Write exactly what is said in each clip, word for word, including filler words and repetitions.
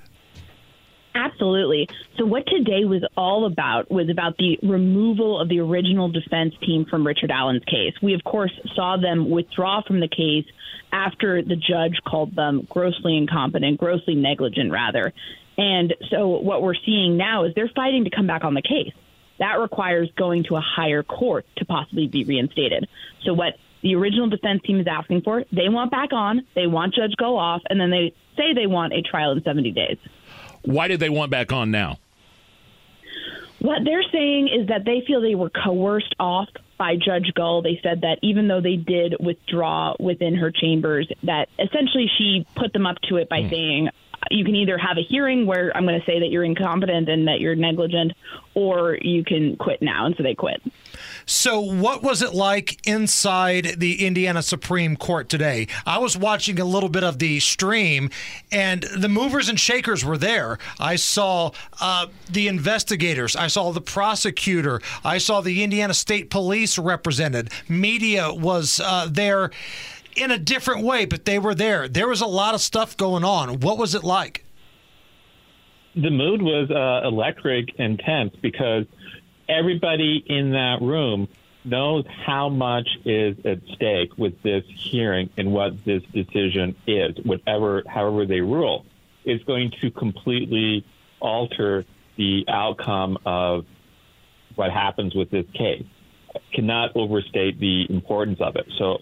Absolutely. So what today was all about was about the removal of the original defense team from Richard Allen's case. We, of course, saw them withdraw from the case after the judge called them grossly incompetent, grossly negligent, rather. And so what we're seeing now is they're fighting to come back on the case. That requires going to a higher court to possibly be reinstated. So what the original defense team is asking for, they want back on, they want Judge Gull off, and then they say they want a trial in seventy days. Why did they want back on now? What they're saying is that they feel they were coerced off by Judge Gull. They said that even though they did withdraw within her chambers, that essentially she put them up to it by mm. saying, you can either have a hearing where I'm going to say that you're incompetent and that you're negligent, or you can quit now. And so they quit. So what was it like inside the Indiana Supreme Court today? I was watching a little bit of the stream, and the movers and shakers were there. I saw uh, the investigators. I saw the prosecutor. I saw the Indiana State Police represented. Media was uh, there. In a different way, but they were there. There was a lot of stuff going on. What was it like? The mood was uh, electric and tense because everybody in that room knows how much is at stake with this hearing and what this decision is. Whatever, however they rule, is going to completely alter the outcome of what happens with this case. I cannot overstate the importance of it. So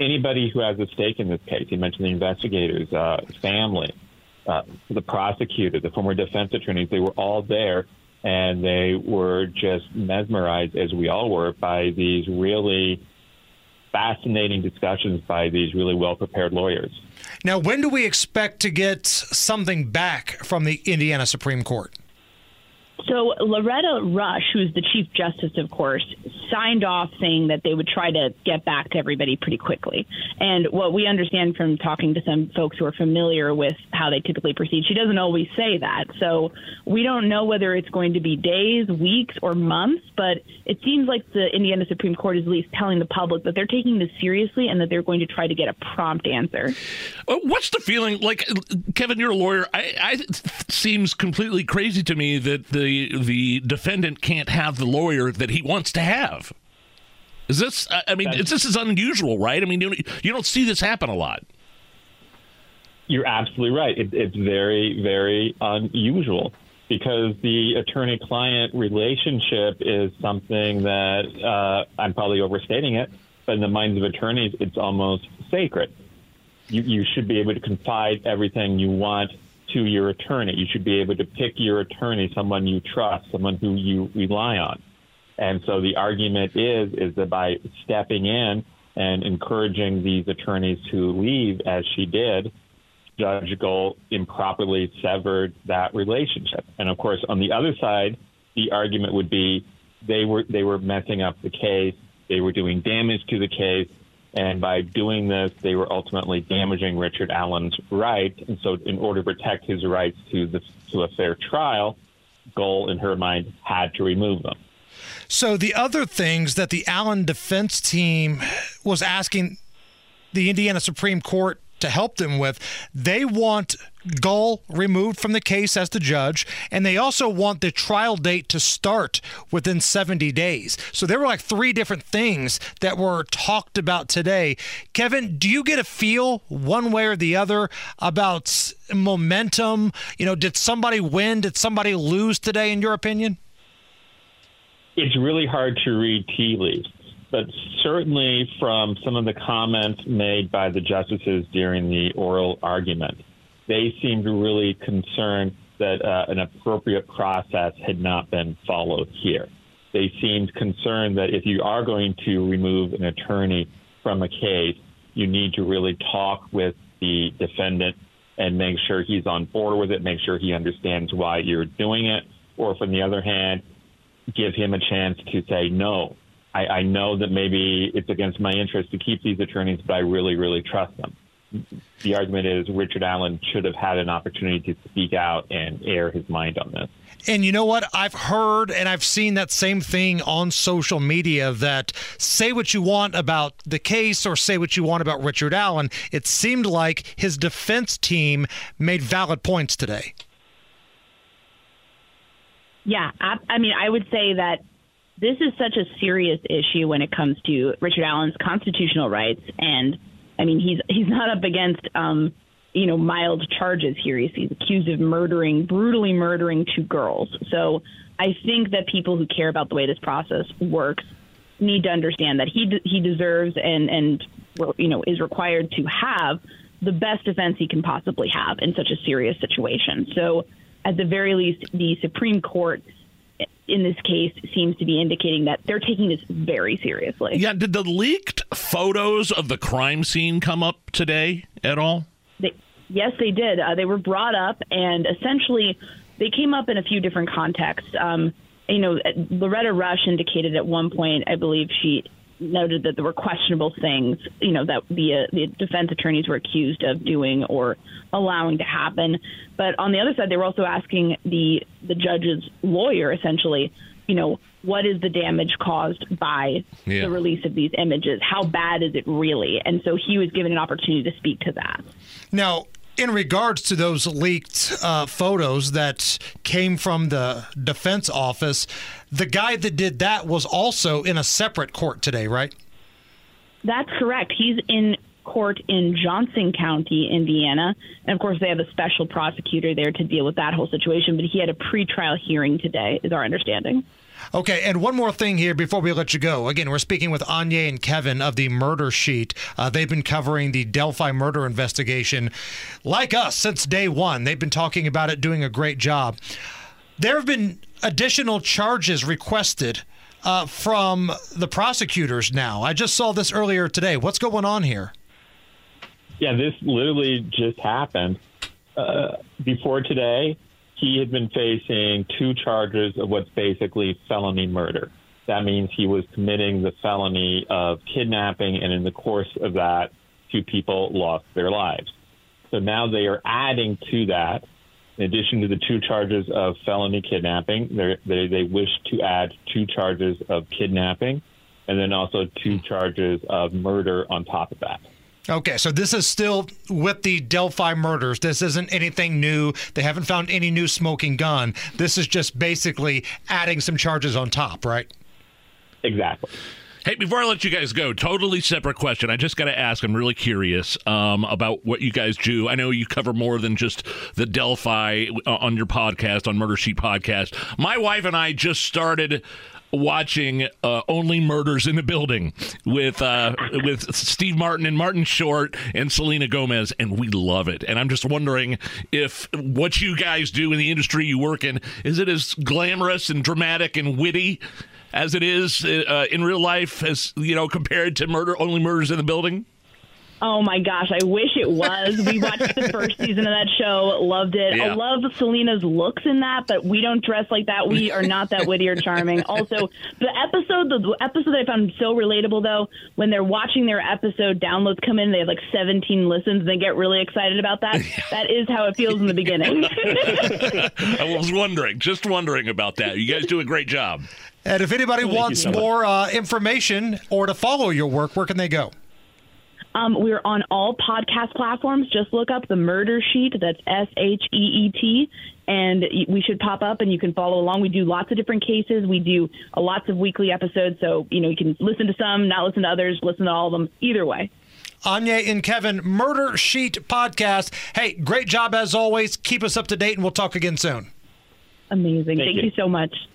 anybody who has a stake in this case, you mentioned the investigators, uh, family, uh, the prosecutor, the former defense attorneys, they were all there, and they were just mesmerized, as we all were, by these really fascinating discussions by these really well-prepared lawyers. Now, when do we expect to get something back from the Indiana Supreme Court? So Loretta Rush, who's the Chief Justice, of course, signed off saying that they would try to get back to everybody pretty quickly. And what we understand from talking to some folks who are familiar with how they typically proceed, she doesn't always say that. So we don't know whether it's going to be days, weeks, or months, but it seems like the Indiana Supreme Court is at least telling the public that they're taking this seriously and that they're going to try to get a prompt answer. What's the feeling? Like, Kevin, you're a lawyer. I, I it seems completely crazy to me that the the defendant can't have the lawyer that he wants to have. Is this, I mean, That's, this is unusual, right? I mean, you, you don't see this happen a lot. You're absolutely right. It, it's very, very unusual because the attorney-client relationship is something that, uh, I'm probably overstating it, but in the minds of attorneys, it's almost sacred. You, you should be able to confide everything you want to your attorney. You should be able to pick your attorney, someone you trust, someone who you rely on. And so the argument is, is that by stepping in and encouraging these attorneys to leave, as she did, Judge Gull improperly severed that relationship. And of course, on the other side, the argument would be they were they were messing up the case. They were doing damage to the case. And by doing this, they were ultimately damaging Richard Allen's rights. And so in order to protect his rights to the, to a fair trial, Gull, in her mind, had to remove them. So the other things that the Allen defense team was asking the Indiana Supreme Court to help them with, they want Gull removed from the case as the judge, and they also want the trial date to start within seventy days. So there were like three different things that were talked about today. Kevin, do you get a feel one way or the other about momentum? You know, did somebody win? Did somebody lose today, in your opinion? It's really hard to read tea leaves, but certainly from some of the comments made by the justices during the oral argument, they seemed really concerned that uh, an appropriate process had not been followed here. They seemed concerned that if you are going to remove an attorney from a case, you need to really talk with the defendant and make sure he's on board with it, make sure he understands why you're doing it, or from the other hand, give him a chance to say, no, I, I know that maybe it's against my interest to keep these attorneys, but I really, really trust them. The argument is Richard Allen should have had an opportunity to speak out and air his mind on this. And you know what? I've heard and I've seen that same thing on social media, that say what you want about the case or say what you want about Richard Allen, it seemed like his defense team made valid points today. Yeah, I, I mean, I would say that this is such a serious issue when it comes to Richard Allen's constitutional rights, and I mean, he's he's not up against, um, you know, mild charges here. He's, he's accused of murdering, brutally murdering two girls. So I think that people who care about the way this process works need to understand that he de- he deserves and, and, you know, is required to have the best defense he can possibly have in such a serious situation. So at the very least, the Supreme Court in this case seems to be indicating that they're taking this very seriously. Yeah, did the leaked photos of the crime scene come up today at all? They, yes, they did. Uh, they were brought up, and essentially they came up in a few different contexts. Um, you know, Loretta Rush indicated at one point, I believe she noted that there were questionable things, you know, that the, uh, the defense attorneys were accused of doing or allowing to happen. But on the other side, they were also asking the the judge's lawyer, essentially, you know, what is the damage caused by yeah. the release of these images? How bad is it really? And so he was given an opportunity to speak to that. Now, in regards to those leaked uh, photos that came from the defense office, the guy that did that was also in a separate court today, right? That's correct. He's in court in Johnson County, Indiana. And, of course, they have a special prosecutor there to deal with that whole situation. But he had a pretrial hearing today, is our understanding. Okay, and one more thing here before we let you go. Again, we're speaking with Anya and Kevin of the Murder Sheet. Uh, they've been covering the Delphi murder investigation, like us, since day one. They've been talking about it, doing a great job. There have been additional charges requested uh, from the prosecutors now. I just saw this earlier today. What's going on here? Yeah, this literally just happened. Uh, before today, he had been facing two charges of what's basically felony murder. That means he was committing the felony of kidnapping, and in the course of that, two people lost their lives. So now they are adding to that, in addition to the two charges of felony kidnapping, they, they wish to add two charges of kidnapping, and then also two charges of murder on top of that. Okay, so this is still with the Delphi murders. This isn't anything new. They haven't found any new smoking gun. This is just basically adding some charges on top, right? Exactly. Hey, before I let you guys go, totally separate question. I just got to ask, I'm really curious um, about what you guys do. I know you cover more than just the Delphi on your podcast, on Murder Sheet Podcast. My wife and I just started watching uh, Only Murders in the Building with uh, with Steve Martin and Martin Short and Selena Gomez, and we love it. And I'm just wondering if what you guys do in the industry you work in, is it as glamorous and dramatic and witty as it is uh, in real life, as you know, compared to Murder Only Murders in the Building? Oh, my gosh. I wish it was. We watched the first season of that show. Loved it. Yeah. I love Selena's looks in that, but we don't dress like that. We are not that witty or charming. Also, the episode, the episode that I found so relatable, though, when they're watching their episode, downloads come in, they have like seventeen listens, and they get really excited about that. That is how it feels in the beginning. I was wondering, just wondering about that. You guys do a great job. And if anybody Thank wants you so more uh, information or to follow your work, where can they go? Um, we're on all podcast platforms. Just look up The Murder Sheet. That's S H E E T. And we should pop up and you can follow along. We do lots of different cases. We do lots of weekly episodes. So, you know, you can listen to some, not listen to others, listen to all of them. Either way. Anya and Kevin, Murder Sheet Podcast. Hey, great job as always. Keep us up to date and we'll talk again soon. Amazing. Thank, Thank you. you so much.